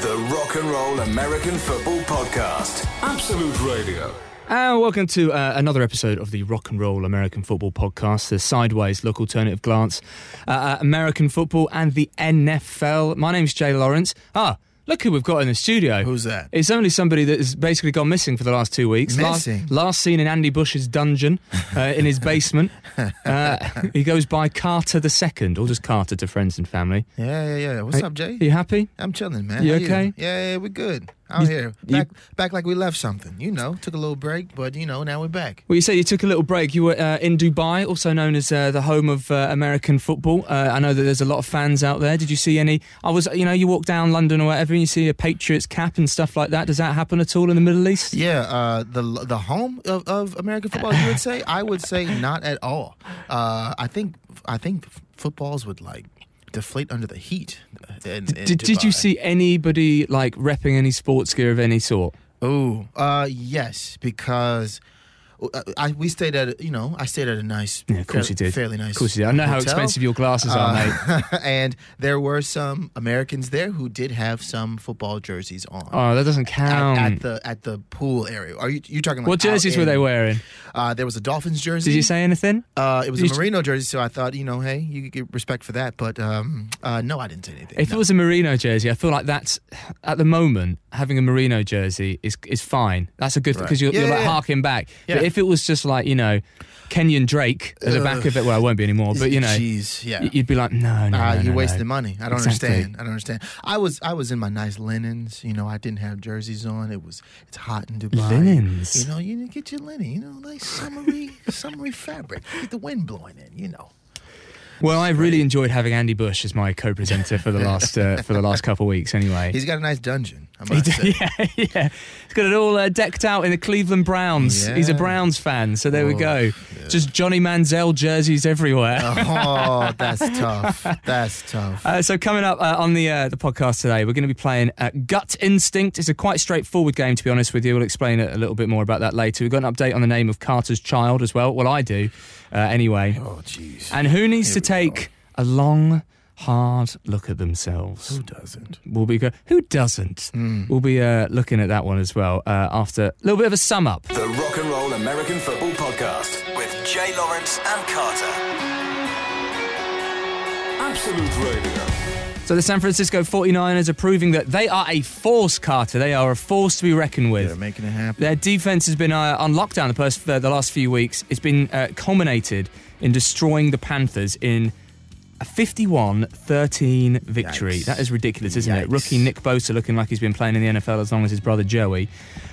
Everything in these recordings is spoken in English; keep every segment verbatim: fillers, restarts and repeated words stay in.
The Rock and Roll American Football Podcast. Absolute Radio. And welcome to uh, another episode of the Rock and Roll American Football Podcast, the sideways look alternative glance uh, at American football and the N F L. My name's Jay Lawrence. Ah, look who we've got in the studio. Who's that? It's only somebody that has basically gone missing for the last two weeks. Missing? Last, last seen in Andy Bush's dungeon uh, in his basement. Uh, he goes by Carter the Second, or just Carter to friends and family. Yeah, yeah, yeah. What's hey, up, Jay? You happy? I'm chilling, man. You How okay? You? Yeah, yeah, we're good. Out you, here. Back you, back like we left something. You know, took a little break, but, you know, now we're back. Well, you said you took a little break. You were uh, in Dubai, also known as uh, the home of uh, American football. Uh, I know that there's a lot of fans out there. Did you see any? I was, you know, you walk down London or whatever and you see a Patriots cap and stuff like that. Does that happen at all in the Middle East? Yeah, uh, the the home of, of American football, you would say? I would say not at all. Uh, I think I think footballs would, like, deflate under the heat. In, in did, did you see anybody like repping any sports gear of any sort? Oh, uh, yes, because I, I, we stayed at you know I stayed at a nice, yeah, of course fairly, you did. fairly nice. Of course you did. I know hotel. How expensive your glasses are, uh, mate. And there were some Americans there who did have some football jerseys on. Oh, that doesn't count. At, at the at the pool area. Are you you talking about what jerseys in, were they wearing? Uh, there was a Dolphins jersey. Did you say anything? Uh, it was did a Merino jersey, so I thought, you know, hey, you get respect for that. But um, uh, no, I didn't say anything. If no. it was a Merino jersey, I feel like that's at the moment having a Merino jersey is is fine. That's a good because right. you're, yeah, you're yeah, like yeah. harking back. Yeah. But if it was just like, you know, Kenyon Drake at the Ugh. back of it, well, I won't be anymore, but, you know, Jeez, yeah. you'd be like, no, no, uh, no, no you're no, wasting no. money. I don't exactly. understand. I don't understand. I was I was in my nice linens. You know, I didn't have jerseys on. It was It's hot in Dubai. Linens? You know, you didn't get your linen. You know, nice summery, summery fabric. Get the wind blowing in, you know. Well, I've really enjoyed having Andy Bush as my co-presenter for the last uh, for the last couple of weeks. Anyway, he's got a nice dungeon. I must say. Yeah, yeah, he's got it all uh, decked out in the Cleveland Browns. Yeah. He's a Browns fan, so there oh, we go. Yeah. Just Johnny Manziel jerseys everywhere. Oh, that's tough. That's tough. Uh, so coming up uh, on the uh, the podcast today, we're going to be playing uh, Gut Instinct. It's a quite straightforward game, to be honest with you. We'll explain a little bit more about that later. We've got an update on the name of Carter's child as well. Well, I do. Uh, anyway, oh jeez, and who needs Here to take go. a long, hard look at themselves? Who doesn't? We'll be go- who doesn't? Mm. We'll be uh, looking at that one as well uh, after a little bit of a sum up. The Rock and Roll American Football Podcast with Jay Lawrence and Carter. Absolute Radio. So the San Francisco forty-niners are proving that they are a force, Carter. They are a force to be reckoned with. They're making it happen. Their defense has been uh, on lockdown the, first, uh, the last few weeks. It's been uh, culminated in destroying the Panthers in a fifty-one thirteen victory. Yikes. That is ridiculous, isn't Yikes. it? Rookie Nick Bosa looking like he's been playing in the N F L as long as his brother Joey.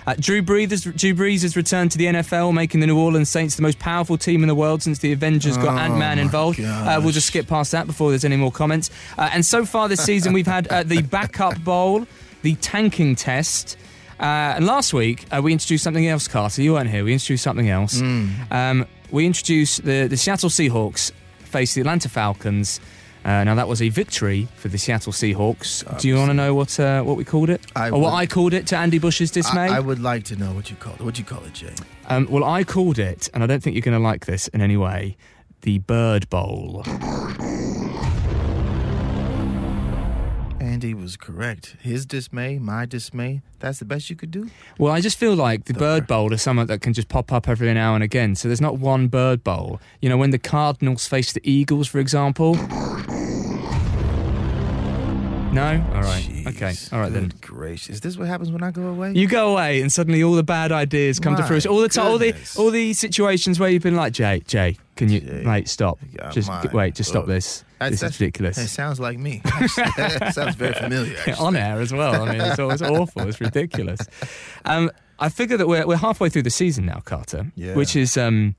Uh, Drew Brees has, Drew Brees has returned to the N F L, making the New Orleans Saints the most powerful team in the world since the Avengers got oh Ant-Man involved. Uh, we'll just skip past that before there's any more comments. Uh, and so far this season, we've had uh, the backup bowl, the tanking test, uh, and last week uh, we introduced something else, Carter. You weren't here. We introduced something else. Mm. Um, we introduced the, the Seattle Seahawks face the Atlanta Falcons. Uh, now, that was a victory for the Seattle Seahawks. Obviously. Do you want to know what uh, what we called it? I or would, what I called it to Andy Bush's dismay? I, I would like to know what you called it. What do you call it, Jay? Um, well, I called it, and I don't think you're going to like this in any way, the Bird Bowl. Andy was correct. His dismay, my dismay, that's the best you could do? Well, I just feel like the, the Bird Bowl is something that can just pop up every now and again, so there's not one Bird Bowl. You know, when the Cardinals face the Eagles, for example. No? All right. Jeez, okay. All right then. Gracious. Is this what happens when I go away? You go away and suddenly all the bad ideas come my to fruition. All the t- all the all the situations where you've been like, Jay, Jay, can you Jay. mate, stop. Yeah, just mine. wait, just stop Ugh. this. That's, this that's, is ridiculous. It sounds like me. That sounds very familiar. Actually. On air as well. I mean, it's always awful. It's ridiculous. Um, I figure that we're we're halfway through the season now, Carter. Yeah. Which is um,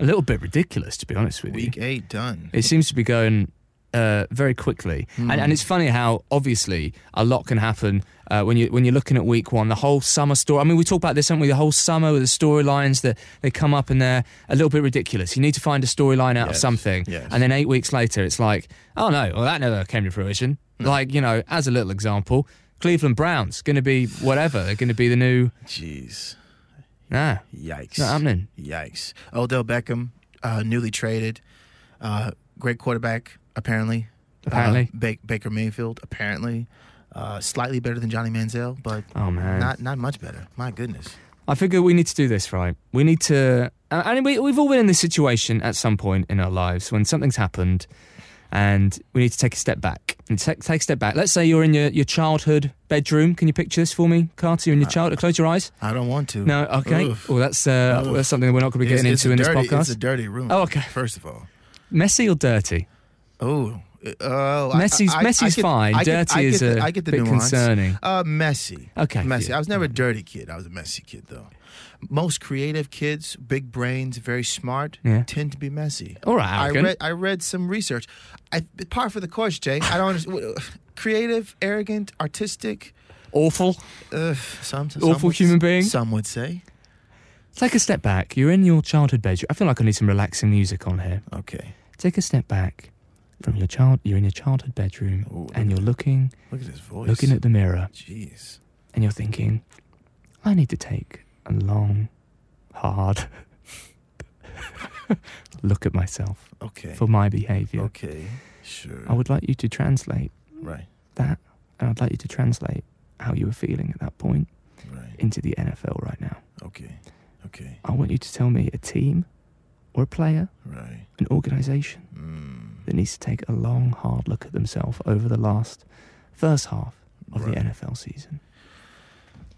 a little bit ridiculous, to be honest with Week you. Week eight done. It seems to be going Uh, very quickly, mm. and, and it's funny how obviously a lot can happen uh, when you when you're looking at week one. The whole summer story. I mean, we talk about this, haven't we? The whole summer with the storylines that they come up and they're a little bit ridiculous. You need to find a storyline out yes. of something, yes. and then eight weeks later, it's like, oh no, well that never came to fruition. No. Like you know, as a little example, Cleveland Browns going to be whatever. They're going to be the new. Jeez. Nah. Yikes. Not happening. Yikes. Odell Beckham, uh, newly traded, uh, great quarterback. Apparently, apparently, uh, ba- Baker Mayfield. Apparently, Uh, slightly better than Johnny Manziel, but oh, man. not not much better. My goodness. I figure we need to do this, right? We need to... And we, we've all been in this situation at some point in our lives when something's happened and we need to take a step back. And take, take a step back. Let's say you're in your, your childhood bedroom. Can you picture this for me, Carter? You're in your childhood. Close your eyes. I don't want to. No, okay. Oof. Well, that's, uh, that's something that we're not going to be getting it's, into it's in dirty, this podcast. It's a dirty room. Oh, okay. First of all. Messy or dirty? Oh, Uh, Messy's, I, I, Messy's I get, fine. I get, dirty I get, is a I get the, I get the bit nuance. Concerning. Uh, messy. Okay. Messy. Yeah. I was never a dirty kid. I was a messy kid, though. Most creative kids, big brains, very smart, yeah. tend to be messy. All right. I read, I read some research. I, par for the course, Jay. I don't understand. Creative, arrogant, artistic, awful. Uh, some, some awful would, human being. Some would say. Take a step back. You're in your childhood bedroom. I feel like I need some relaxing music on here. Okay. Take a step back. From your child, you're in your childhood bedroom, Ooh, and you're looking, look at his voice. looking at the mirror. Jeez, and you're thinking, I need to take a long, hard look at myself. Okay. For my behaviour. Okay, sure. I would like you to translate. Right. That, and I'd like you to translate how you were feeling at that point. Right. Into the N F L right now. Okay. Okay. I want you to tell me a team, or a player. Right. An organisation. Mm. That needs to take a long, hard look at themselves over the last first half of right. the N F L season.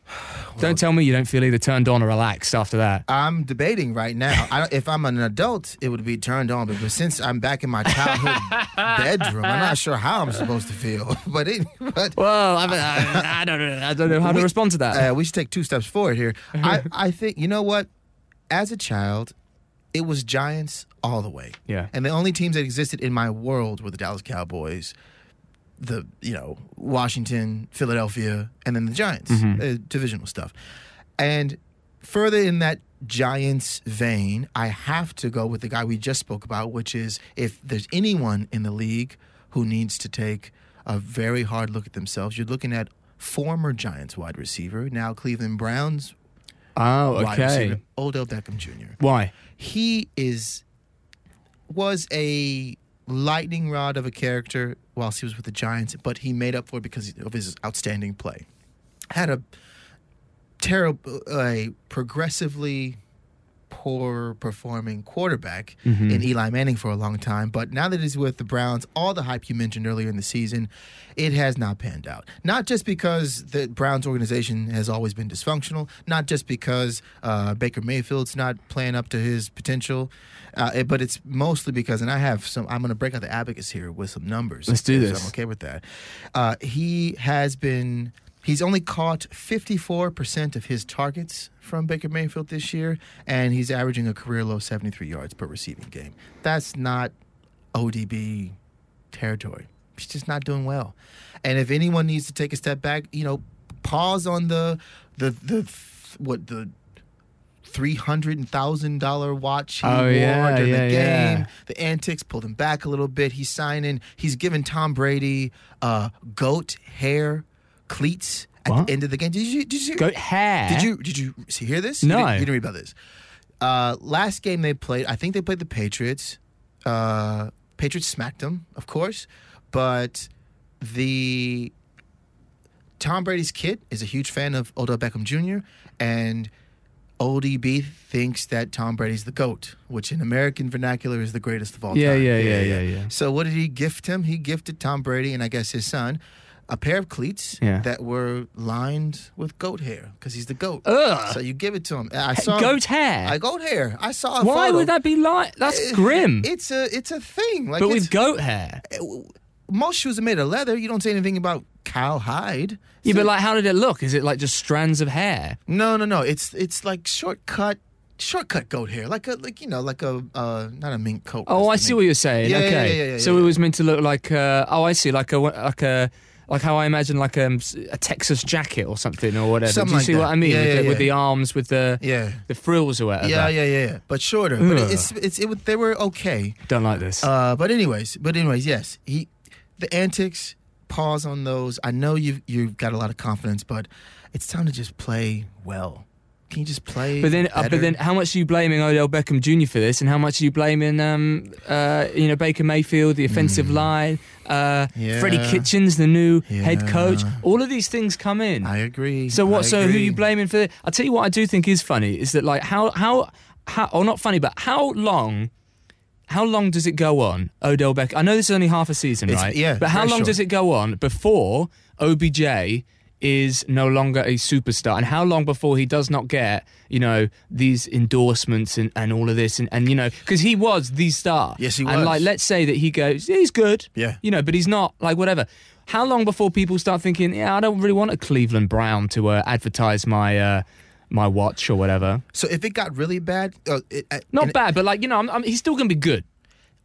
Well, don't tell me you don't feel either turned on or relaxed after that. I'm debating right now. I, if I'm an adult, it would be turned on, but, but since I'm back in my childhood bedroom, I'm not sure how I'm supposed to feel. But, it, but well, I, mean, I, I don't know. I don't know how we, to respond to that. Uh, we should take two steps forward here. I, I think you know what? As a child, it was Giants. All the way. Yeah. And the only teams that existed in my world were the Dallas Cowboys, the, you know, Washington, Philadelphia, and then the Giants, mm-hmm. uh, divisional stuff. And further in that Giants vein, I have to go with the guy we just spoke about, which is if there's anyone in the league who needs to take a very hard look at themselves, you're looking at former Giants wide receiver, now Cleveland Browns oh, okay. wide receiver, Odell Beckham Junior Why? He is... was a lightning rod of a character whilst he was with the Giants, but he made up for it because of his outstanding play. Had a terrible, a progressively poor performing quarterback mm-hmm. in Eli Manning for a long time, but now that he's with the Browns, all the hype you mentioned earlier in the season, it has not panned out. Not just because the Browns organization has always been dysfunctional, not just because uh, Baker Mayfield's not playing up to his potential, uh, it, but it's mostly because, and I have some, I'm going to break out the abacus here with some numbers. Let's do this. I'm okay with that. Uh, he has been... He's only caught fifty-four percent of his targets from Baker Mayfield this year, and he's averaging a career-low seventy-three yards per receiving game. That's not O D B territory. He's just not doing well. And if anyone needs to take a step back, you know, pause on the the the what the three hundred thousand dollars watch he oh, wore yeah, during yeah, the game. Yeah. The antics pulled him back a little bit. He's signing. He's giving Tom Brady uh, GOAT hair. Cleats at what? The end of the game. Did you? Did you? Goat hair. Did you? Did you see, hear this? No, you didn't, you didn't read about this. Uh, last game they played, I think they played the Patriots. Uh, Patriots smacked them, of course, but the Tom Brady's kid is a huge fan of Odell Beckham Junior and O D B thinks that Tom Brady's the GOAT, which in American vernacular is the greatest of all yeah, time. Yeah, yeah, yeah, yeah, yeah. So what did he gift him? He gifted Tom Brady and I guess his son. A pair of cleats yeah. that were lined with goat hair because he's the GOAT. Ugh. So you give it to him. I saw goat hair. I goat hair. I saw. A Why photo. Would that be like? That's it, grim. It's a it's a thing. Like but with goat hair, most shoes are made of leather. You don't say anything about cow hide. Yeah, so, but like, how did it look? Is it like just strands of hair? No, no, no. It's it's like shortcut. Shortcut goat hair, like a like you know, like a uh, not a mink coat. Oh, I see mink. What you're saying. Yeah, okay, yeah, yeah, yeah, yeah, so yeah. It was meant to look like. Uh, oh, I see, like a like a. Like how I imagine, like um, a Texas jacket or something or whatever. Something Do you like see that. What I mean? Yeah, yeah, with, the, yeah. with the arms, with the yeah. the frills or whatever. Yeah, yeah, yeah. yeah. But shorter. Ugh. But it's it's it. They were okay. Don't like this. Uh, but anyways, but anyways, yes. He, the antics. Pause on those. I know you you've got a lot of confidence, but it's time to just play well. can you just play? But then, uh, but then, how much are you blaming Odell Beckham Junior for this, and how much are you blaming, um, uh, you know, Baker Mayfield, the offensive mm. line, uh, yeah. Freddie Kitchens, the new yeah. head coach? All of these things come in. I agree. So what? I so agree. Who are you blaming for this? I'll tell you what I do think is funny is that, like, how how how or not funny, but how long? How long does it go on, Odell Beckham? I know this is only half a season, it's, right? Yeah, but how long short. does it go on before O B J is no longer a superstar? And how long before he does not get, you know, these endorsements and, and all of this? And, and you know, because he was the star. Yes, he was. And, like, let's say that he goes, yeah, he's good. Yeah. You know, but he's not, like, whatever. How long before people start thinking, yeah, I don't really want a Cleveland Brown to uh, advertise my... Uh, my watch or whatever. So if it got really bad... Uh, it, uh, not bad, it, but, like, you know, I'm, I'm, he's still going to be good.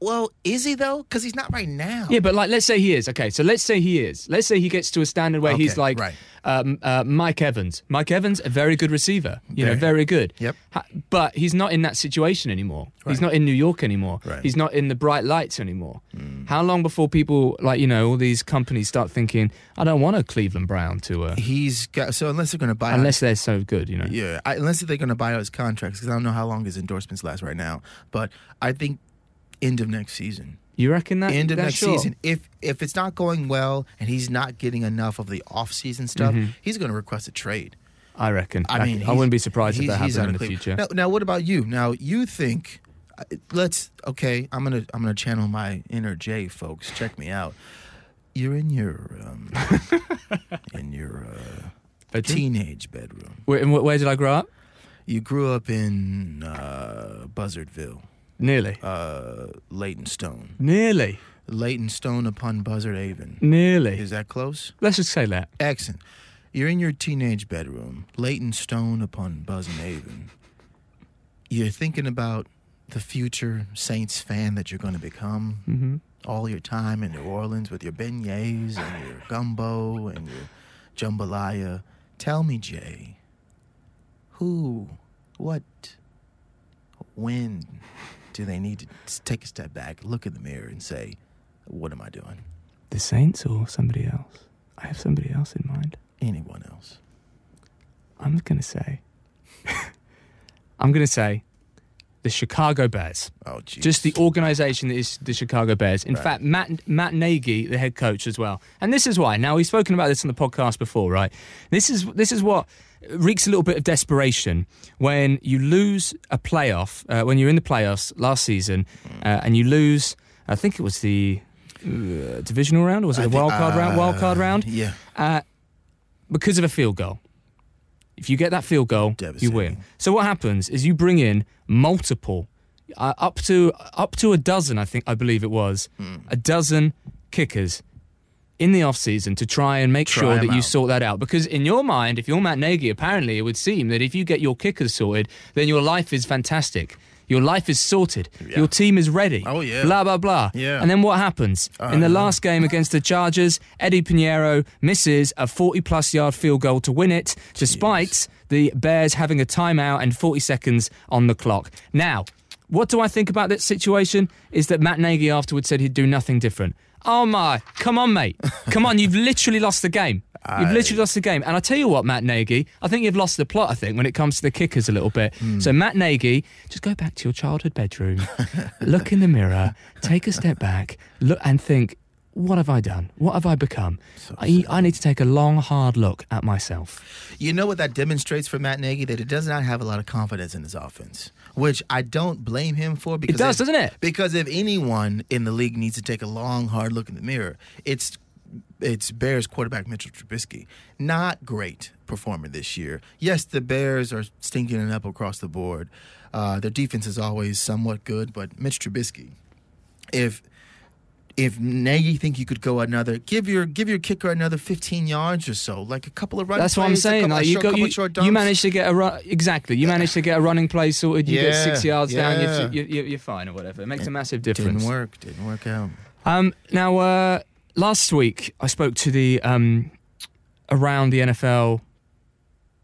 Well, is he, though? Because he's not right now. Yeah, but, like, let's say he is. Okay, so let's say he is. Let's say he gets to a standard where okay, he's, like, right. um, uh, Mike Evans. Mike Evans, a very good receiver. You very, know, very good. Yep. But he's not in that situation anymore. Right. He's not in New York anymore. Right. He's not in the bright lights anymore. Mm. How long before people, like, you know, all these companies start thinking, I don't want a Cleveland Brown to... Uh, he's got... So unless they're going to buy... Unless out, they're so good, you know. Yeah, I, unless they're going to buy out his contracts, because I don't know how long his endorsements last right now. But I think... End of next season. You reckon that? End of next sure? season. If if it's not going well and he's not getting enough of the off-season stuff, mm-hmm. he's going to request a trade. I reckon. I mean, I wouldn't be surprised if that happens in the future. Now, now, what about you? Now, you think? Let's. Okay, I'm gonna I'm gonna channel my inner Jay, folks. Check me out. You're in your um, in your uh, teenage bedroom. Where, where did I grow up? You grew up in uh, Buzzardville. Nearly. Uh, Leytonstone. Nearly. Leytonstone upon Buzzard Avon. Nearly. Is that close? Let's just say that. Excellent. You're in your teenage bedroom, Leytonstone upon Buzzard Avon. You're thinking about the future Saints fan that you're going to become. Mm-hmm. All your time in New Orleans with your beignets and your gumbo and your jambalaya. Tell me, Jay, who, what, when... Do they need to take a step back, look in the mirror, and say, what am I doing? The Saints or somebody else? I have somebody else in mind. Anyone else? I'm going to say... I'm going to say the Chicago Bears. Oh, geez. Just the organization that is the Chicago Bears. In right. fact, Matt, Matt Nagy, the head coach as well. And this is why. Now, we've spoken about this on the podcast before, right? This is This is what... reeks a little bit of desperation when you lose a playoff, uh, when you're in the playoffs last season, uh, and you lose, I think it was the uh, divisional round, or was it the wild card uh, round? Wild card round? Yeah. Uh, because of a field goal. If you get that field goal, you win. So what happens is you bring in multiple, uh, up to up to a dozen, I think, I believe it was, mm. a dozen kickers in the off-season to try and make try sure that out. you sort that out. Because in your mind, if you're Matt Nagy, apparently it would seem that if you get your kickers sorted, then your life is fantastic. Your life is sorted. Yeah. Your team is ready. Oh, yeah. Blah, blah, blah. Yeah. And then what happens? Uh, in the last game against the Chargers, Eddie Pinheiro misses a forty-plus yard field goal to win it, Jeez. despite the Bears having a timeout and forty seconds on the clock. Now, what do I think about that situation? Is that Matt Nagy afterwards said he'd do nothing different. Oh my, come on, mate. Come on, you've literally lost the game. You've literally lost the game. And I tell you what, Matt Nagy, I think you've lost the plot, I think, when it comes to the kickers a little bit. Mm. So, Matt Nagy, just go back to your childhood bedroom, look in the mirror, take a step back, look and think, what have I done? What have I become? So I, I need to take a long, hard look at myself. You know what that demonstrates for Matt Nagy? That he does not have a lot of confidence in his offense, which I don't blame him for. Because it does, if, doesn't it? Because if anyone in the league needs to take a long, hard look in the mirror, it's it's Bears quarterback Mitchell Trubisky. Not great performer this year. Yes, the Bears are stinking it up across the board. Uh, their defense is always somewhat good, but Mitch Trubisky, if... If Nagy think you could go another, give your give your kicker another fifteen yards or so, like a couple of running. That's plays, what I'm saying. Like you short, got you, you managed to get a run, exactly. You managed to get a running play sorted. You yeah, get six yards yeah. down. You're, you're, you're fine or whatever. It makes it a massive difference. Didn't work. Didn't work out. Um, now, uh, last week I spoke to the um, Around the N F L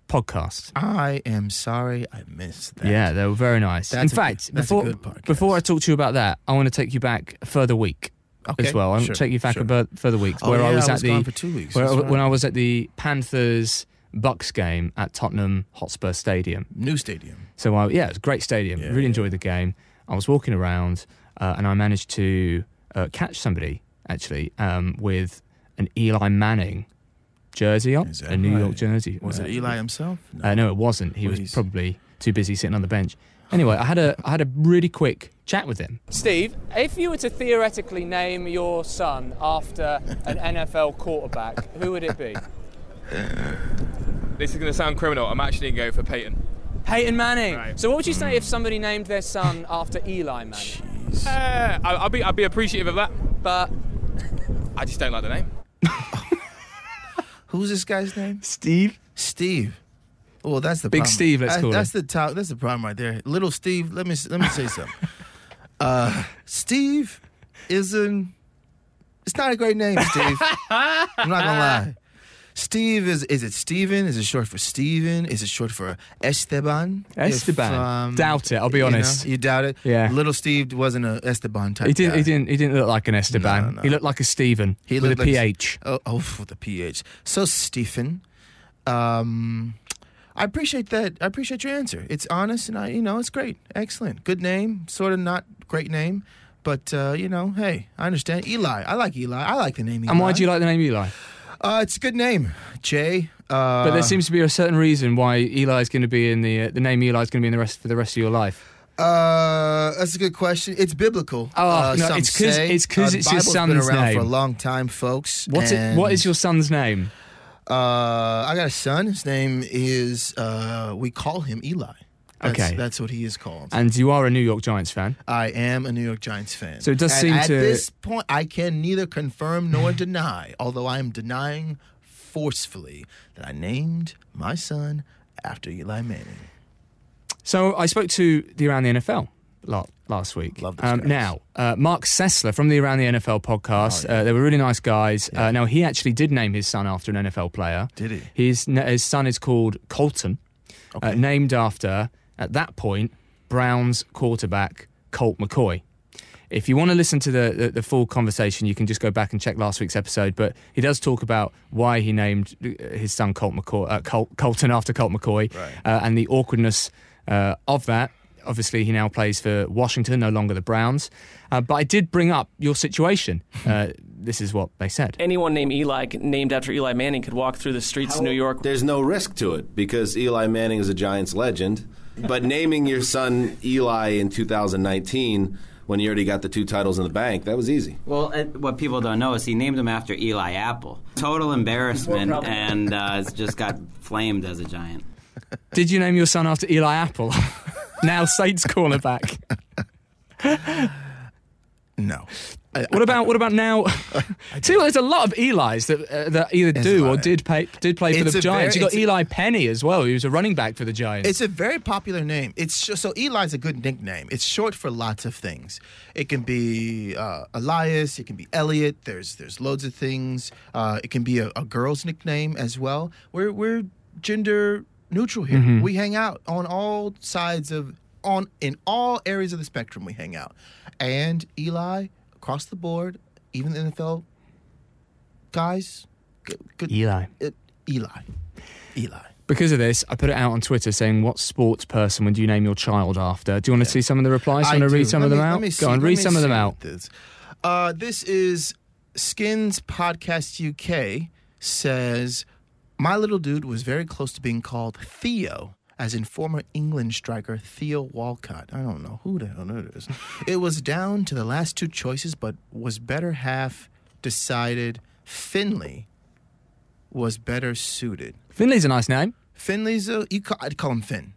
podcast. I am sorry I missed that. Yeah, they were very nice. That's In fact, good, before before I talk to you about that, I want to take you back a further week. Okay, as well, I'll sure, take you back sure. a further week. Oh, where yeah, I was, I was at the, for two weeks. Where, right. When I was at the Panthers Bucks game at Tottenham Hotspur Stadium. New stadium. So, I, yeah, it's a great stadium. Yeah, really yeah. enjoyed the game. I was walking around uh, and I managed to uh, catch somebody, actually, um, with an Eli Manning jersey on, a New right? York jersey. Was uh, it Eli himself? No, uh, no it wasn't. He Please. was probably too busy sitting on the bench. Anyway, I had a I had a really quick chat with him. Steve, if you were to theoretically name your son after an N F L quarterback, who would it be? This is going to sound criminal. I'm actually going to go for Peyton. Peyton Manning. Right. So what would you say if somebody named their son after Eli Manning? Jeez. Uh, I'll be I'll be appreciative of that, but I just don't like the name. Who's this guy's name? Steve. Steve. Well, that's the big problem. Steve. Let's I, call that's it. The top, that's the problem right there. Little Steve. Let me let me say something. Uh, Steve isn't. It's not a great name, Steve. I'm not gonna lie. Steve is is it Steven? Is it short for Steven? Is it short for Esteban? Esteban. If, um, doubt it. I'll be honest. You know, you doubt it. Yeah. Little Steve wasn't an Esteban type. He didn't. Guy. He didn't. He didn't look like an Esteban. No, no, no. He looked like a Steven. He with a like, P H. Oh, oh, with a P H. So Stephen. Um. I appreciate that. I appreciate your answer. It's honest, and I, you know, it's great. Excellent. Good name. Sort of not great name, but, uh, you know, hey, I understand. Eli. I like Eli. I like the name Eli. And why do you like the name Eli? Uh, it's a good name, Jay. Uh, but there seems to be a certain reason why Eli's going to be in the, uh, the name Eli's going to be in the rest for the rest of your life. Uh, that's a good question. It's biblical. Oh, uh, no, it's because it's, uh, it's your son's name. The Bible's been around for a long time, folks. What's it, what is your son's name? Uh, I got a son. His name is, uh, we call him Eli. That's, okay. That's what he is called. And you are a New York Giants fan? I am a New York Giants fan. So it does and seem at to... At this point, I can neither confirm nor deny, although I am denying forcefully that I named my son after Eli Manning. So I spoke to the Around the N F L lot last week. Love this um, Now, uh, Mark Sessler from the Around the N F L podcast, oh, yeah. uh, they were really nice guys. Yeah. Uh, now, he actually did name his son after an N F L player. Did he? His, his son is called Colton, okay. uh, named after, at that point, Browns quarterback Colt McCoy. If you want to listen to the, the, the full conversation, you can just go back and check last week's episode, but he does talk about why he named his son Colt McCoy, uh, Colt, Colton after Colt McCoy, right. uh, and the awkwardness uh, of that. Obviously, he now plays for Washington, no longer the Browns. Uh, but I did bring up your situation. Uh, this is what they said. Anyone named Eli, named after Eli Manning, could walk through the streets How? of New York. There's no risk to it because Eli Manning is a Giants legend. But naming your son Eli in two thousand nineteen, when he already got the two titles in the bank, that was easy. Well, it, what people don't know is he named him after Eli Apple. Total embarrassment, and uh, just got flamed as a Giant. Did you name your son after Eli Apple? Now Saints cornerback. No. I, what about what about now? See, well, there's a lot of Elis that uh, that either do or did pay, did play for the Giants. Very, you got Eli a, Penny as well, who was a running back for the Giants. It's a very popular name. It's just, so Eli's a good nickname. It's short for lots of things. It can be uh, Elias. It can be Elliot. There's there's loads of things. Uh, it can be a, a girl's nickname as well. We're we're gender neutral here. Mm-hmm. We hang out on all sides of on in all areas of the spectrum. We hang out, and Eli across the board, even the N F L guys. Good, good, Eli, uh, Eli, Eli. Because of this, I put it out on Twitter saying, "What sports person would you name your child after?" Do you want to yeah. see some of the replies? Do you want to read some let of me, them out? Go see, on, read some of them out. This. Uh, this is Skins Podcast U K says. My little dude was very close to being called Theo, as in former England striker Theo Walcott. I don't know who the hell it is. It was down to the last two choices, but was better half decided Finley was better suited. Finley's a nice name. Finley's a... You call, I'd call him Finn.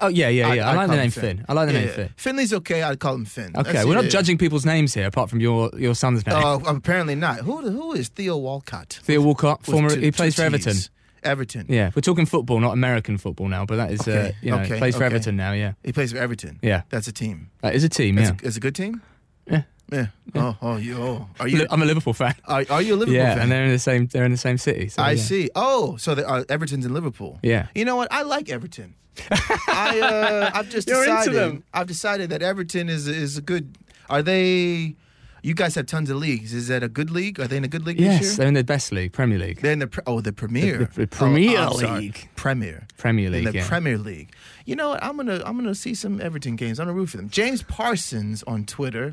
Oh, yeah, yeah, yeah. I, I like the name Finn. Finn. I like the yeah, name yeah. Finn. Finley's okay. I'd call him Finn. Okay, That's we're not it. judging people's names here, apart from your, your son's name. Oh, uh, apparently not. Who Who is Theo Walcott? Theo Walcott, with, former... With two, he plays for Everton. Everton. Yeah, we're talking football, not American football now, but that is, okay. uh, you know, okay. he plays for okay. Everton now, yeah. He plays for Everton? Yeah. That's a team. That is a team, yeah. It's a, a good team? Yeah. Yeah. yeah. Oh, oh, you, oh. Are you, I'm a Liverpool fan. Are, are you a Liverpool yeah, fan? Yeah, and they're in the same They're in the same city. So, I yeah. see. Oh, so they, uh, Everton's in Liverpool. Yeah. You know what? I like Everton. I, uh, I've just You're decided. Into them. I've decided that Everton is is a good... Are they... You guys have tons of leagues. Is that a good league? Are they in a good league yes, this year? Yes, they're in the best league, Premier League. They're in the pre- oh, the Premier, the, the, the Premier oh, League, sorry. Premier, Premier League, in the yeah. Premier League. You know what? I'm gonna I'm gonna see some Everton games. I'm gonna root for them. James Parsons on Twitter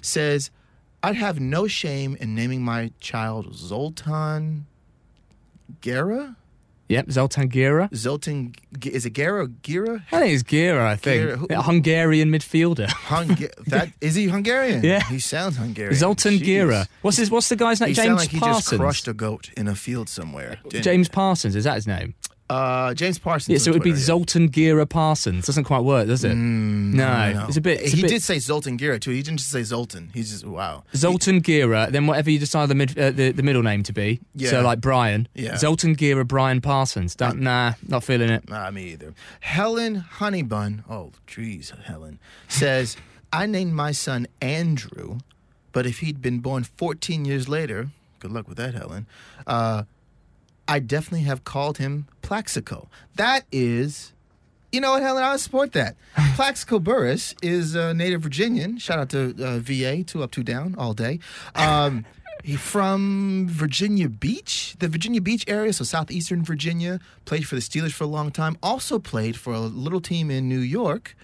says, "I'd have no shame in naming my child Zoltán Gera." Yep, Zoltán Gera. Zoltán, is it Gera or Gera? I think it's Gera, I think. Gera, who, a Hungarian midfielder. Hunga- that, is he Hungarian? Yeah. He sounds Hungarian. Zoltán Jeez. Gera. What's his? What's the guy's name? He James Parsons. He sounds like Parsons. He just crushed a goat in a field somewhere. James it? Parsons, is that his name? Uh, James Parsons. Yeah, so it would Twitter, be Zoltán Gera Parsons. Doesn't quite work, does it? Mm, no, no, it's a bit. It's he a bit... did say Zoltán Gera too. He didn't just say Zoltán. He's just wow. Zoltán he... Gera. Then whatever you decide the mid, uh, the, the middle name to be. Yeah. So like Brian. Yeah. Zoltán Gera Brian Parsons. Don't, nah, not feeling it. Nah, me either. Helen Honeybun. Oh, geez, Helen says, "I named my son Andrew, but if he'd been born fourteen years later, good luck with that, Helen. Uh, I definitely have called him Plaxico." That is, you know what, Helen, I support that. Plaxico Burress is a native Virginian. Shout out to uh, V A, two up, two down, all day. Um, he from Virginia Beach, the Virginia Beach area, so southeastern Virginia. Played for the Steelers for a long time. Also played for a little team in New York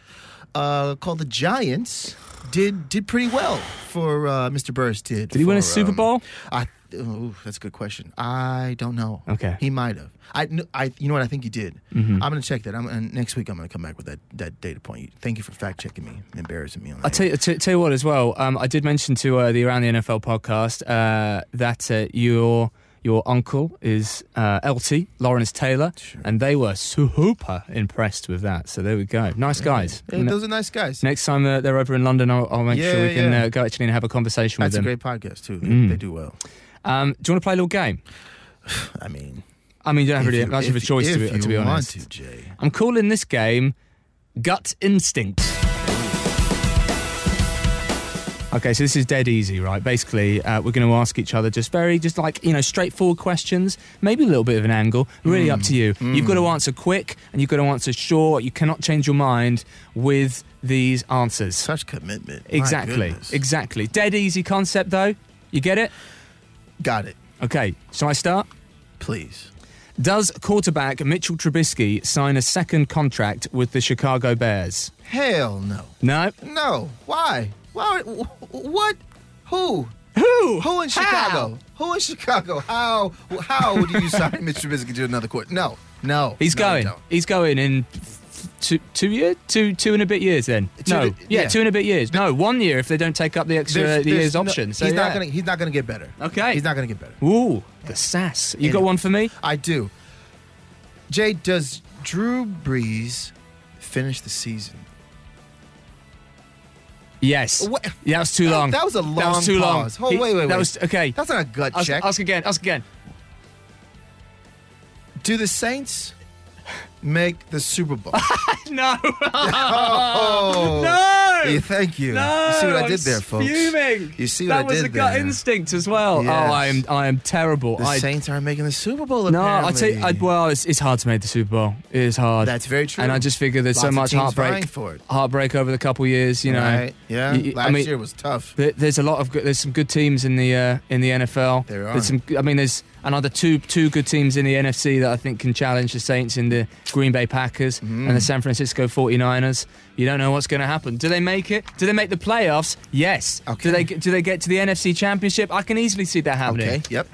uh, called the Giants. Did did pretty well for uh, Mister Burress. Did Did he for, win a Super Bowl? Um, I Ooh, that's a good question. I don't know. Okay. He might have. I, I, you know what? I think he did. Mm-hmm. I'm going to check that. I'm, and next week, I'm going to come back with that, that data point. Thank you for fact-checking me and embarrassing me on that. I'll tell you, t- tell you what as well. Um, I did mention to uh, the Around the N F L podcast uh, that uh, your your uncle is uh, L T, Lawrence Taylor, sure. and they were super impressed with that. So there we go. Nice yeah. guys. Yeah, those are nice guys. Next time uh, they're over in London, I'll, I'll make yeah, sure we yeah. can uh, go actually and have a conversation that's with them. That's a great podcast, too. They, mm. they do well. Um, do you want to play a little game? I mean, I mean, you don't have really much of a choice to be, to be honest. If you want to, Jay. I'm calling this game Gut Instinct. Okay, so this is dead easy, right? Basically, uh, we're going to ask each other just very, just like, you know, straightforward questions, maybe a little bit of an angle, really mm. up to you. Mm. You've got to answer quick and you've got to answer short. You cannot change your mind with these answers. Such commitment. Exactly, exactly. Dead easy concept, though. You get it? Got it. Okay, shall I start? Please. Does quarterback Mitchell Trubisky sign a second contract with the Chicago Bears? Hell no. No? No. Why? Why? What? Who? Who? Who in Chicago? How? Who in Chicago? How How do you sign Mitchell Trubisky to another quarter? No. No. He's no, going. He's going in... Two, two years? Two, two and a bit years then? Two, no. Yeah, yeah, two and a bit years. No, one year if they don't take up the extra there's, the there's year's no, option. So he's, yeah. not gonna, he's not going to get better. Okay. He's not going to get better. Ooh, the sass. You anyway, got one for me? I do. Jay, does Drew Brees finish the season? Yes. What? Yeah, that was too long. That, that was a long that was too pause. Long. Oh, he, wait, wait, wait. That was, okay. That's not a gut ask, check. Ask again, ask again. Do the Saints... make the Super Bowl? No. Oh. No. Yeah, thank you. No. You see what I did there, folks? Fuming. You see what that I did there. That was a gut there. Instinct as well. Yes. Oh, I am I am terrible. The I'd... Saints aren't making the Super Bowl, no, apparently. No, I tell you, I'd, well, it's, it's hard to make the Super Bowl. It is hard. That's very true. And I just figure there's Lots so much heartbreak. For it. Heartbreak over the couple years, you know. Right. Yeah. You, Last I mean, year was tough. There, there's a lot of good, there's some good teams in the uh, in the N F L. There are. There's some, I mean, there's another two two good teams in the N F C that I think can challenge the Saints in the Green Bay Packers mm. and the San Francisco forty-niners. You don't know what's going to happen. Do they make it? Do they make the playoffs? Yes. Okay. Do they do they get to the N F C Championship? I can easily see that happening. Okay, yep.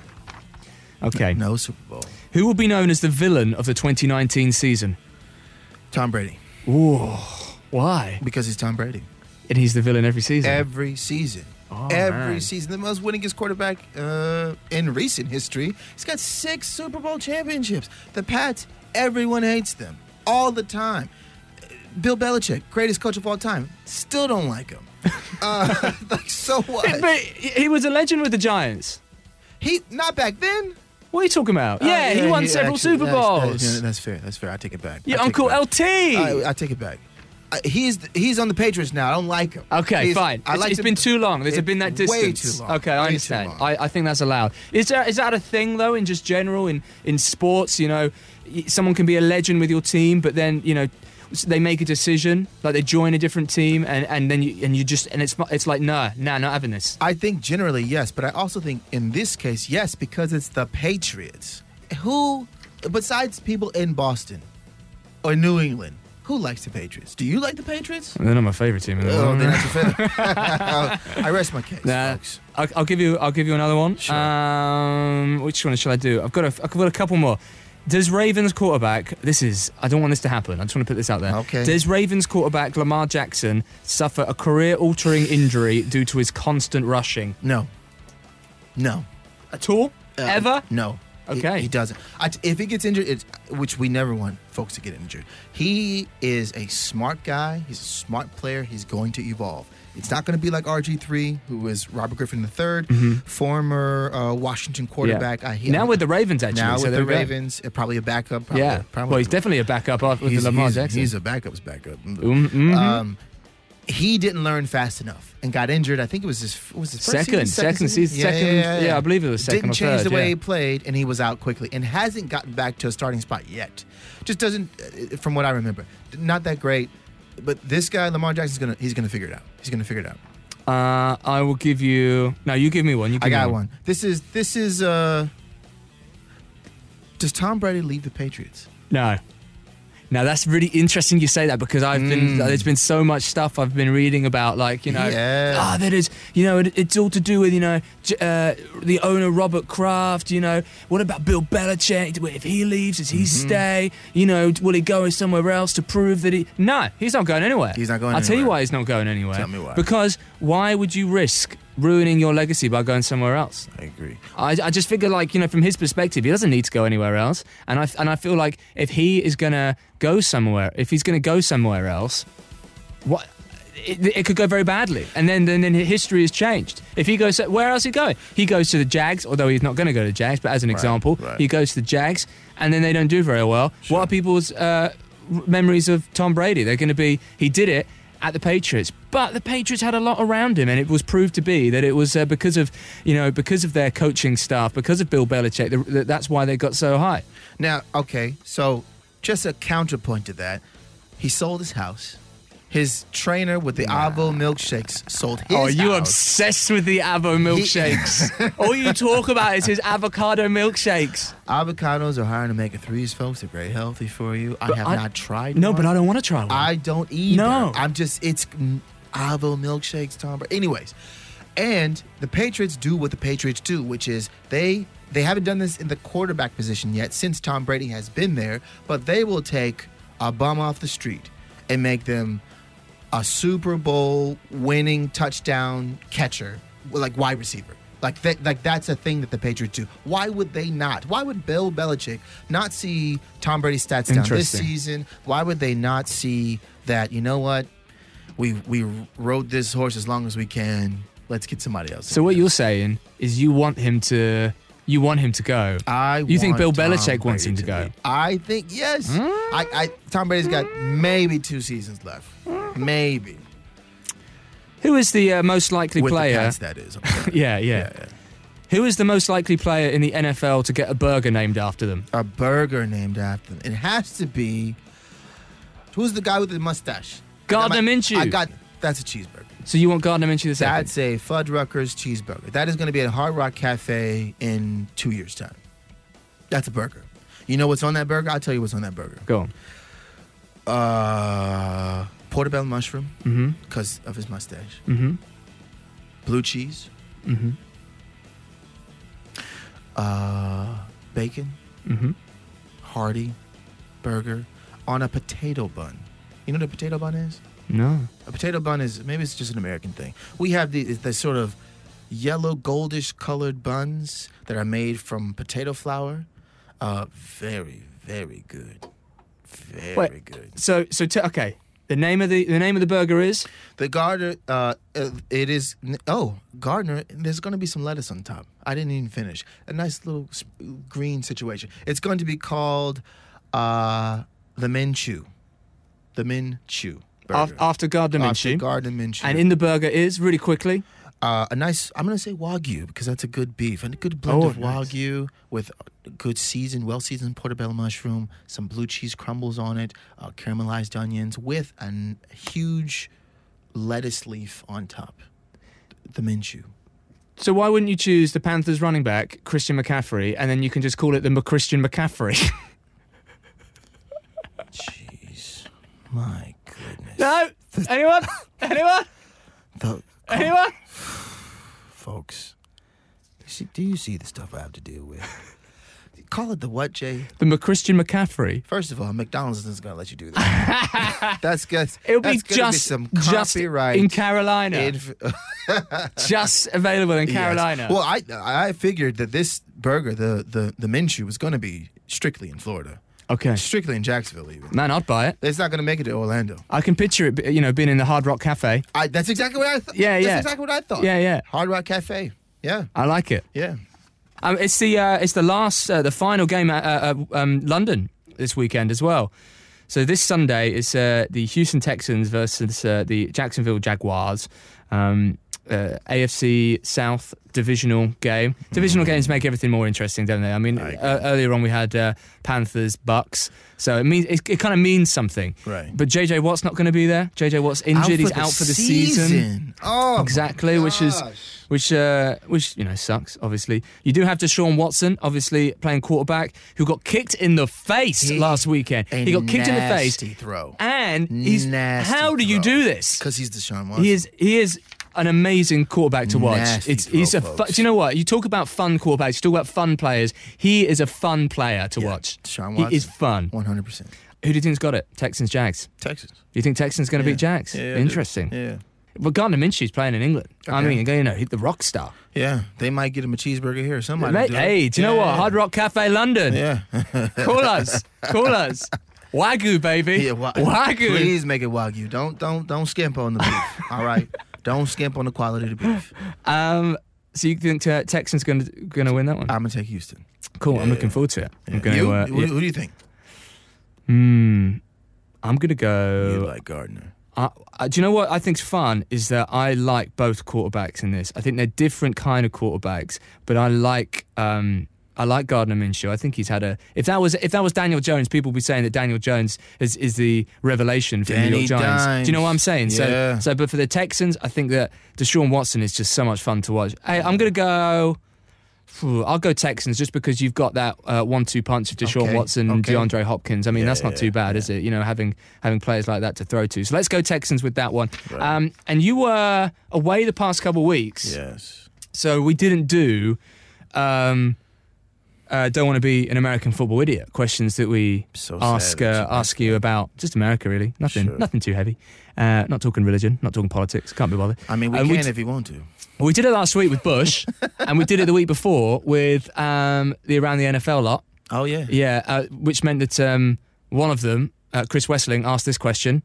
Okay. No Super Bowl. Who will be known as the villain of the twenty nineteen season? Tom Brady. Ooh. Why? Because he's Tom Brady. And he's the villain every season? Every season. Oh, Every man. season. The most winningest quarterback uh, in recent history. He's got six Super Bowl championships. The Pats, everyone hates them all the time. Bill Belichick, greatest coach of all time, still don't like him. uh, like, so what? But he was a legend with the Giants. He Not back then. What are you talking about? Uh, yeah, yeah, he won he, several actually, Super Bowls. That's, that's fair. That's fair. I take it back. Your Uncle L T. I, I take it back. He's he's on the Patriots now. I don't like him. Okay, he's, fine. I it's, like it's been too long. There's been that distance. Way too long. Okay, I understand. I, I think that's allowed. Is that is that a thing though? In just general, in in sports, you know, someone can be a legend with your team, but then you know, they make a decision, like they join a different team, and, and then you and you just and it's it's like nah, nah, not having this. I think generally yes, but I also think in this case yes, because it's the Patriots. Who, besides people in Boston or New England, who likes the Patriots? Do you like the Patriots? They're not my favorite team in the world. Oh, they're not your favorite. I rest my case, nah, folks. I'll, I'll give you. I'll give you another one. Sure. Um, which one shall I do? I've got. A, I've got a couple more. Does Ravens quarterback, this is, I don't want this to happen, I just want to put this out there. Okay. Does Ravens quarterback Lamar Jackson suffer a career-altering injury due to his constant rushing? No. No. At all? Uh, Ever? No. Okay. He, he doesn't. I, if he gets injured, it's, which we never want folks to get injured, he is a smart guy, he's a smart player, he's going to evolve. It's not going to be like R G three, who is Robert Griffin the third, mm-hmm. former uh, Washington quarterback. Yeah. I hear now him. With the Ravens, actually. Now so with the Ravens, uh, probably a backup. Probably, yeah, probably. Well, he's definitely a backup with he's, the Lamar he's, Jackson. He's a backup's backup. Mm-hmm. Um, he didn't learn fast enough and got injured. I think it was his, was his first second, season. Second season. Yeah, second, yeah, yeah, yeah. yeah, I believe it was second didn't or third. Didn't change the way yeah. he played, and he was out quickly and hasn't gotten back to a starting spot yet. Just doesn't, from what I remember, not that great. But this guy, Lamar Jackson's gonna he's gonna figure it out. He's gonna figure it out. Uh, I will give you. No, you give me one. You give I got me one. one. This is this is. Uh, does Tom Brady leave the Patriots? No. Now that's really interesting you say that because I've mm. been there's been so much stuff I've been reading about, like, you know, yeah. oh, that is, you know, it, it's all to do with, you know, uh, the owner Robert Kraft, you know, what about Bill Belichick? If he leaves, does he mm-hmm. stay? You know, will he go somewhere else to prove that he? No, he's not going anywhere. He's not going. I'll anywhere. tell you why he's not going anywhere. Tell me why. Because why would you risk ruining your legacy by going somewhere else? I agree. I, I just figure, like, you know, from his perspective, he doesn't need to go anywhere else. And I and I feel like if he is gonna go somewhere, if he's gonna go somewhere else, what it, it could go very badly. And then then then history has changed. If he goes, where else he going? He goes to the Jags, although he's not gonna go to the Jags. But as an right, example, right. he goes to the Jags, and then they don't do very well. Sure. What are people's uh, memories of Tom Brady? They're gonna be he did it. At the Patriots, but the Patriots had a lot around him, and it was proved to be that it was uh, because of, you know, because of their coaching staff, because of Bill Belichick. The, the, that's why they got so high. Now, okay, so just a counterpoint to that, he sold his house. His trainer with the nah. Avo milkshakes sold his. Oh, you house. Obsessed with the Avo milkshakes? He- All you talk about is his avocado milkshakes. Avocados are high in omega threes, folks. They're very healthy for you. But I have I, not tried. No, one. but I don't want to try one. I don't either. No, I'm just it's Avo milkshakes, Tom. But anyways, and the Patriots do what the Patriots do, which is they they haven't done this in the quarterback position yet since Tom Brady has been there, but they will take a bum off the street and make them a Super Bowl winning touchdown catcher, like wide receiver. Like, th- like that's a thing that the Patriots do. Why would they not? Why would Bill Belichick not see Tom Brady's stats down this season? Why would they not see that, you know what, we we rode this horse as long as we can. Let's get somebody else. So what you're saying is you want him to... You want him to go. I you want think Bill Tom Belichick Brady wants him to, to go? Be. I think yes. Mm. I, I Tom Brady's got maybe two seasons left. Mm. Maybe. Who is the uh, most likely With player? The Pats, that is. yeah, yeah. yeah, yeah. Who is the most likely player in the N F L to get a burger named after them? A burger named after them. It has to be. Who's the guy with the mustache? Gardner Minshew. I got. That's a cheeseburger. So you want Gardner Minshew the second? That's a Fuddruckers cheeseburger. That is going to be at Hard Rock Cafe in two years' time. That's a burger. You know what's on that burger? I'll tell you what's on that burger. Go on. Uh, portobello mushroom, mm-hmm. because of his mustache. Mm-hmm. Blue cheese. Mm-hmm. Uh, bacon. Mm-hmm. Hearty burger on a potato bun. You know what a potato bun is? No. A potato bun is, maybe it's just an American thing. We have these the sort of yellow, goldish colored buns that are made from potato flour. Uh, very, very good. Very Wait, good. So, so t- okay. The name of the the name of the burger is the Gardner. Uh, it is oh Gardner. There's going to be some lettuce on top. I didn't even finish. A nice little green situation. It's going to be called uh, the Minshew. The Minshew. Burger. After Gardner Minshew. After Gardner Minshew. And in the burger is, really quickly, Uh, a nice, I'm going to say Wagyu because that's a good beef. And a good blend oh, of nice. Wagyu with good seasoned, well-seasoned portobello mushroom, some blue cheese crumbles on it, uh, caramelized onions with a n- huge lettuce leaf on top. The Minshew. So why wouldn't you choose the Panthers running back, Christian McCaffrey, and then you can just call it the McChristian McCaffrey? Jeez. My goodness. No! The, Anyone? Anyone? The, Anyone? Folks, do you see the stuff I have to deal with? Call it the what, Jay? The McChristian McCaffrey. First of all, McDonald's isn't going to let you do that. That's good. It'll be just be some copyright in Carolina. Inf- just available in Carolina. Yes. Well, I I figured that this burger, the the the Minshew, was going to be strictly in Florida. Okay. Strictly in Jacksonville, even. Man, I'd buy it. It's not going to make it to Orlando. I can picture it, you know, being in the Hard Rock Cafe. I, that's exactly what I thought. Yeah, yeah. That's exactly what I thought. Yeah, yeah. Hard Rock Cafe. Yeah. I like it. Yeah. Um, it's the uh, it's the last uh, the final game at uh, um, London this weekend as well. So this Sunday is uh, the Houston Texans versus uh, the Jacksonville Jaguars, um, uh, A F C South divisional game. Divisional mm. games make everything more interesting, don't they? I mean, I uh, earlier on we had uh, Panthers Bucks, so it means it, it kind of means something. Right. But J J Watt's not going to be there. J J Watt's injured. He's out for the season. season. Oh, exactly, which is. Which, uh, which you know, sucks, obviously. You do have Deshaun Watson, obviously, playing quarterback, who got kicked in the face he, last weekend. He got kicked in the face. Nasty throw. And he's... Nasty how do you throw. do this? Because he's Deshaun Watson. He is, he is an amazing quarterback to watch. Nasty it's throw, he's a fu- Do you know what? You talk about fun quarterbacks, you talk about fun players. He is a fun player to yeah, watch. Deshaun Watson. He is fun. one hundred percent. Who do you think's got it? Texans, Jags? Texans. Do you think Texans going to yeah. beat Jags? Yeah, interesting. Yeah. But Gardner Minshew's playing in England. Okay. I mean, you know, he's the rock star. Yeah, they might get him a cheeseburger here. Somebody might do. Hey, do you yeah. know what? Hard Rock Cafe London. Yeah. Call us. Call us. Wagyu, baby. Yeah, wa- Wagyu. Please make it Wagyu. Don't don't don't skimp on the beef. All right. Don't skimp on the quality of the beef. Um. So you think uh, Texans going to going to win that one? I'm gonna take Houston. Cool. Yeah, I'm looking yeah. forward to it. Yeah. I'm gonna, you? Uh, who, yeah. who do you think? Hmm. I'm gonna go. You like Gardner. Uh, do you know what I think's fun is that I like both quarterbacks in this. I think they're different kind of quarterbacks, but I like um, I like Gardner Minshew. I think he's had a if that was if that was Daniel Jones, people would be saying that Daniel Jones is, is the revelation for the New York Giants. Dimes. Do you know what I'm saying? Yeah. So so but for the Texans, I think that Deshaun Watson is just so much fun to watch. Hey, I'm gonna go. I'll go Texans just because you've got that uh, one two punch of Deshaun okay, Watson and okay. DeAndre Hopkins. I mean, yeah, that's not yeah, too bad, yeah. is it? You know, having having players like that to throw to. So let's go Texans with that one. Right. Um, and you were away the past couple of weeks. Yes. So we didn't do um, uh, Don't Want to Be an American Football Idiot, questions that we so ask uh, ask you about just America, really. Nothing sure. nothing too heavy. Uh, not talking religion, not talking politics. Can't be bothered. I mean, we uh, can we d- if you want to. We did it last week with Bush, and we did it the week before with um, the Around the N F L lot. Oh, yeah. Yeah, uh, which meant that um, one of them, uh, Chris Wessling, asked this question.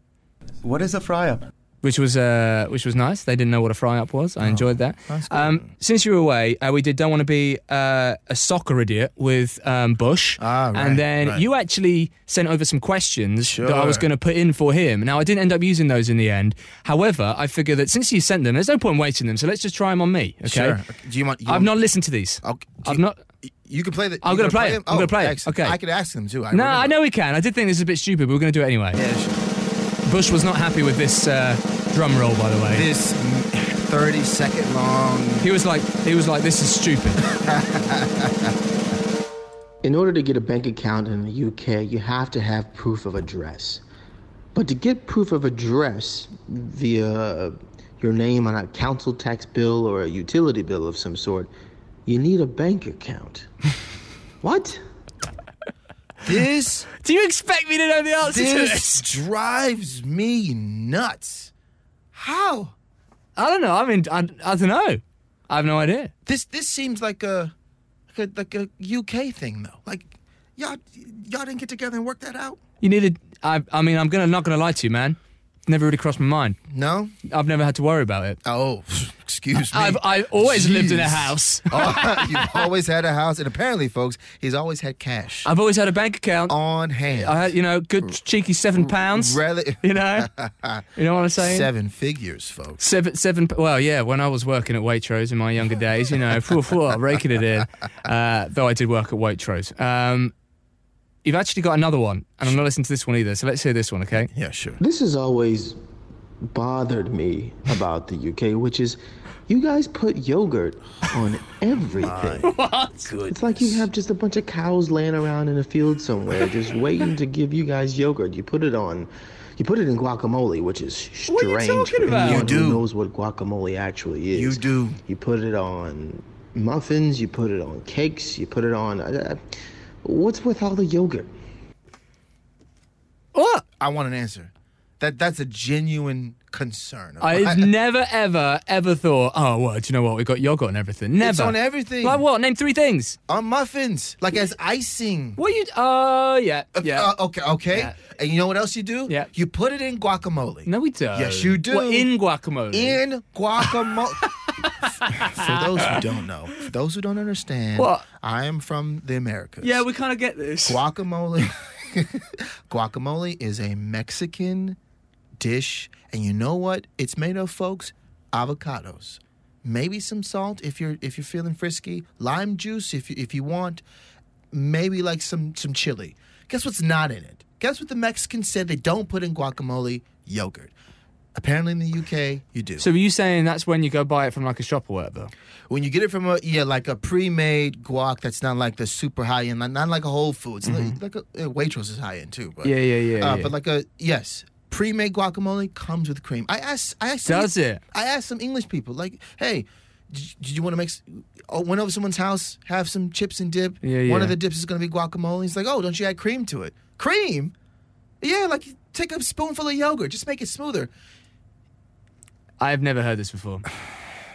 What is a fry-up? Which was uh, which was nice. They didn't know what a fry-up was. I oh, enjoyed that. Um, since you were away, uh, we did Don't Want to Be uh, a Soccer Idiot with um, Bush. Ah, right, and then right. you actually sent over some questions sure. that I was going to put in for him. Now, I didn't end up using those in the end. However, I figure that since you sent them, there's no point in waiting them, so let's just try them on me, okay? Sure. Do you want, you I've want... not listened to these. Okay. I've you... not... You can play the. I'm going to play, play them. Oh, I'm going to play excellent. it. Okay. I could ask them, too. I no, remember. I know we can. I did think this is a bit stupid, but we're going to do it anyway. Yeah, sure. Bush was not happy with this uh, drum roll, by the way. This thirty-second long. He was like, he was like, this is stupid. In order to get a bank account in the U K, you have to have proof of address. But to get proof of address via your name on a council tax bill or a utility bill of some sort, you need a bank account. What? This do you expect me to know the answer this to this? Drives me nuts. How? I don't know. I mean, I, I don't know. I have no idea. This this seems like a like a, like a U K thing though. Like y'all y'all didn't get together and work that out. You needed. I I mean, I'm gonna not gonna lie to you, man. Never really crossed my mind. No, I've never had to worry about it. Oh, Excuse me. I've, I've always Jeez. lived in a house. Oh, you've always had a house. And apparently, folks, he's always had cash. I've always had a bank account. On hand. I had, you know, good cheeky seven pounds. Reli- you know? You know what I'm saying? Seven figures, folks. Seven, seven. Well, yeah, when I was working at Waitrose in my younger days, you know, phew, phew, raking it in. Uh, though I did work at Waitrose. Um, you've actually got another one, and I'm not listening to this one either, so let's hear this one, okay? Yeah, sure. This has always bothered me about the U K, which is you guys put yogurt on everything. What? It's like you have just a bunch of cows laying around in a field somewhere just waiting to give you guys yogurt. You put it on, you put it in guacamole, which is strange. What are you talking about? You do. Who knows what guacamole actually is. You do. You put it on muffins, you put it on cakes, you put it on... Uh, what's with all the yogurt? What? I want an answer. That That's a genuine concern. I've never, ever, ever thought, oh, well, do you know what? We've got yogurt and everything. Never. It's on everything. Like what? Name three things. On muffins. Like as icing. What you... Oh, uh, yeah. yeah. Uh, okay. okay. Yeah. And you know what else you do? Yeah. You put it in guacamole. No, we don't. Yes, you do. What, in guacamole? In guacamole. For those who don't know, for those who don't understand, what? I am from the Americas. Yeah, we kind of get this. Guacamole. Guacamole is a Mexican dish, and you know what it's made of, folks? Avocados, maybe some salt if you're if you're feeling frisky, lime juice if you, if you want, maybe like some some chili. Guess what's not in it? Guess what the Mexicans said they don't put in guacamole? Yogurt. Apparently in the U K, you do. So were you saying that's when you go buy it from like a shop or whatever? When you get it from a, yeah, like a pre-made guac that's not like the super high-end, not like a Whole Foods. Mm-hmm. Like, like a, Waitrose is high-end too. But, yeah, yeah, yeah, uh, yeah. But like a, yes, pre-made guacamole comes with cream. I asked, I asked. Does some, it? I asked some English people, like, hey, did you, you want to make, oh, went over to someone's house, have some chips and dip. Yeah, yeah. One of the dips is going to be guacamole. He's like, oh, don't you add cream to it? Cream? Yeah, like take a spoonful of yogurt, just make it smoother. I've never heard this before.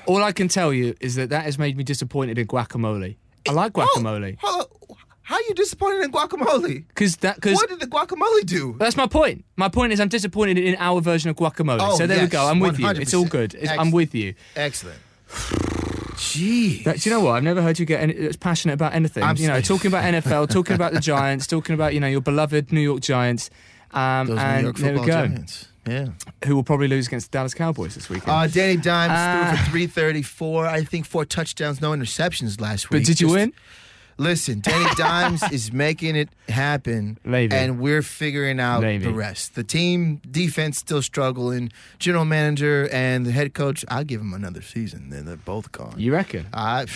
All I can tell you is that that has made me disappointed in guacamole. I like guacamole. Oh, oh, how are you disappointed in guacamole? Cause that, cause what did the guacamole do? That's my point. My point is I'm disappointed in our version of guacamole. Oh, so there yes, we go. I'm with one hundred percent. You. It's all good. It's, I'm with you. Excellent. Jeez. That, do you know what? I've never heard you get any, passionate about anything. I'm you know, talking about N F L, talking about the Giants, talking about you know your beloved New York Giants. Um, Those and New York football there we go. Giants. Yeah. Who will probably lose against the Dallas Cowboys this weekend. Uh, Danny Dimes uh, threw for three thirty-four. I think four touchdowns, no interceptions last week. But did you Just, win? Listen, Danny Dimes is making it happen. Maybe. And we're figuring out Maybe. the rest. The team, defense still struggling. General manager and the head coach, I'll give them another season. Then they're both gone. You reckon? I,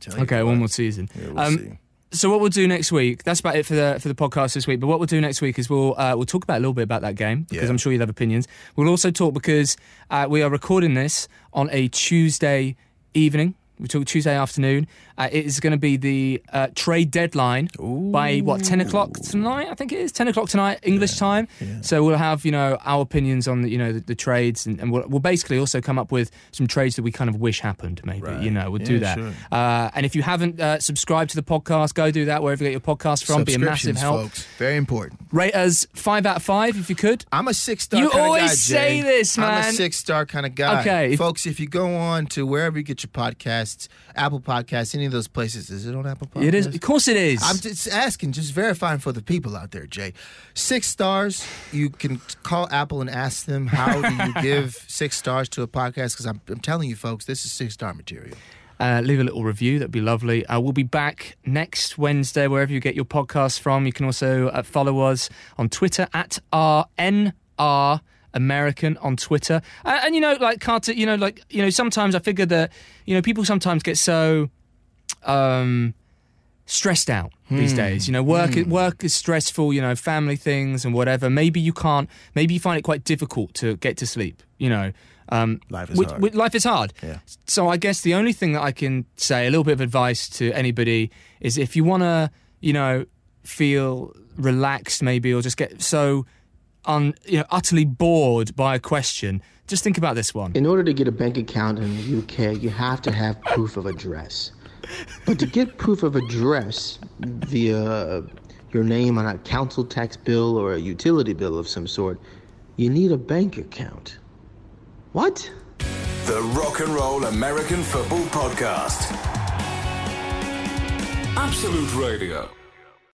tell you okay, what. One more season. Yeah, we'll um, see. So what we'll do next week, that's about it for the for the podcast this week, but what we'll do next week is we'll uh, we'll talk about a little bit about that game, because yeah. I'm sure you'll have opinions. We'll also talk, because uh, we are recording this on a Tuesday evening, we talk Tuesday afternoon, uh, it is going to be the uh, trade deadline. Ooh. By, what, ten o'clock tonight, I think it is, ten o'clock tonight, English yeah. time, yeah. So we'll have, you know, our opinions on, the, you know, the, the trades, and, and we'll, we'll basically also come up with some trades that we kind of wish happened, maybe, right. you know, we'll yeah, do that. Sure. Uh, and if you haven't uh, subscribed to the podcast, go do that, wherever you get your podcast from, be a massive help. Folks, very important. Rate us five out of five, if you could. I'm a six-star kind of guy, Jay. You always say this, man. I'm a six-star kind of guy. Okay. Folks, if you go on to wherever you get your podcast, Apple Podcasts, any of those places. Is it on Apple Podcasts? It is. Of course it is. I'm just asking, just verifying for the people out there, Jay. Six stars. You can call Apple and ask them, how do you give six stars to a podcast? Because I'm, I'm telling you, folks, this is six-star material. Uh, leave a little review. That'd be lovely. Uh, we'll be back next Wednesday, wherever you get your podcasts from. You can also uh, follow us on Twitter at R N R American on Twitter, uh, and you know, like Carter, you know, like you know, sometimes I figure that you know people sometimes get so um, stressed out hmm. these days. You know, work hmm. work is stressful. You know, family things and whatever. Maybe you can't. Maybe you find it quite difficult to get to sleep. You know, um, life is with, hard. With, life is hard. Yeah. So I guess the only thing that I can say, a little bit of advice to anybody, is if you want to, you know, feel relaxed, maybe, or just get so. Un, you know, utterly bored by a question, just think about this one. In order to get a bank account in the U K, you have to have proof of address. But to get proof of address via your name on a council tax bill or a utility bill of some sort, you need a bank account. What? The Rock and Roll American Football Podcast. Absolute Radio.